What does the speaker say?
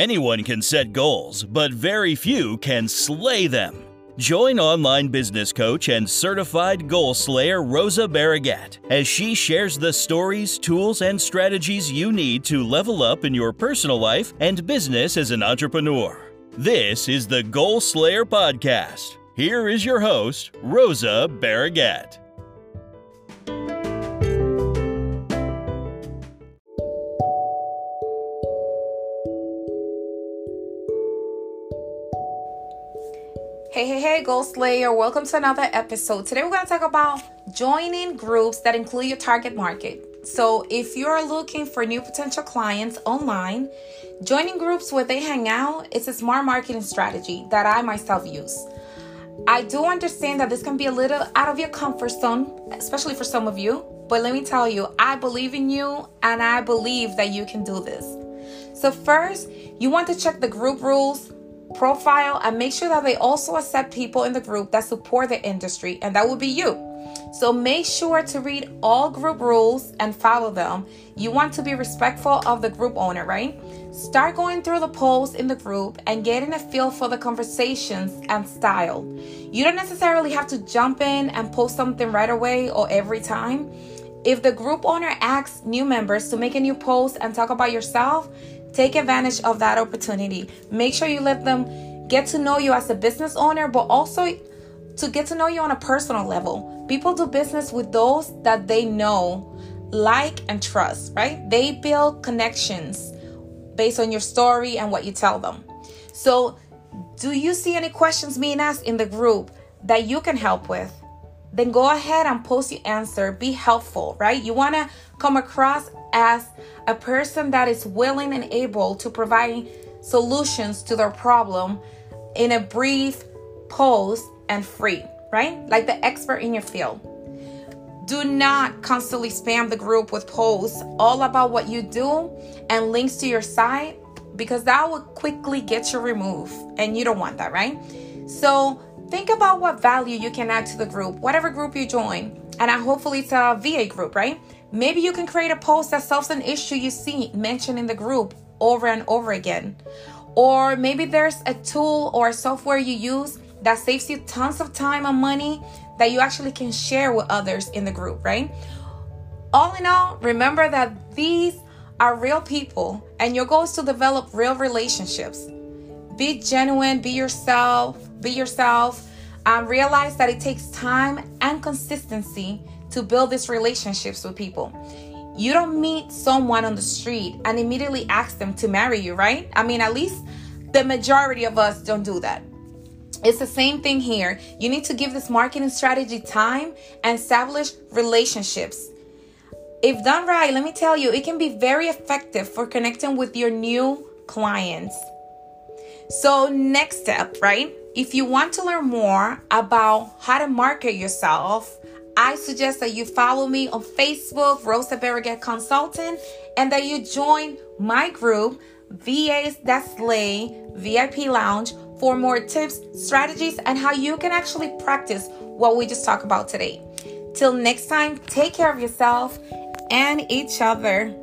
Anyone can set goals, but very few can slay them. Join online business coach and certified goal slayer Rosa Barragut as she shares the stories, tools, and strategies you need to level up in your personal life and business as an entrepreneur. This is the Goal Slayer Podcast. Here is your host, Rosa Barragut. Hey, Goal Slayer. Welcome to another episode. Today we're going to talk about joining groups that include your target market. So if you're looking for new potential clients online, joining groups where they hang out is a smart marketing strategy that I myself use. I do understand that this can be a little out of your comfort zone, especially for some of you, but let me tell you, I believe in you and I believe that you can do this. So first, you want to check the group rules, profile, and make sure that they also accept people in the group that support the industry, and that would be you. So make sure to read all group rules and follow them. You want to be respectful of the group owner, right? Start going through the polls in the group and getting a feel for the conversations and style. You don't necessarily have to jump in and post something right away or every time. If the group owner asks new members to make a new post and talk about yourself, take advantage of that opportunity. Make sure you let them get to know you as a business owner, but also to get to know you on a personal level. People do business with those that they know, like, and trust, right? They build connections based on your story and what you tell them. So, do you see any questions being asked in the group that you can help with? Then go ahead and post your answer. Be helpful, right? You want to come across as a person that is willing and able to provide solutions to their problem in a brief post and free, right? Like the expert in your field. Do not constantly spam the group with posts all about what you do and links to your site, because that will quickly get you removed and you don't want that, right? So think about what value you can add to the group, whatever group you join. And hopefully it's a VA group, right? Maybe you can create a post that solves an issue you see mentioned in the group over and over again. Or maybe there's a tool or a software you use that saves you tons of time and money that you actually can share with others in the group, right? All in all, remember that these are real people and your goal is to develop real relationships. Be genuine, be yourself. Realize that it takes time and consistency to build these relationships with people. You don't meet someone on the street and immediately ask them to marry you, right? I mean, at least the majority of us don't do that. It's the same thing here. You need to give this marketing strategy time and establish relationships. If done right, let me tell you, it can be very effective for connecting with your new clients. So next step, right? If you want to learn more about how to market yourself, I suggest that you follow me on Facebook, Rosa Barragut Consulting, and that you join my group, VAs That Slay VIP Lounge, for more tips, strategies, and how you can actually practice what we just talked about today. Till next time, take care of yourself and each other.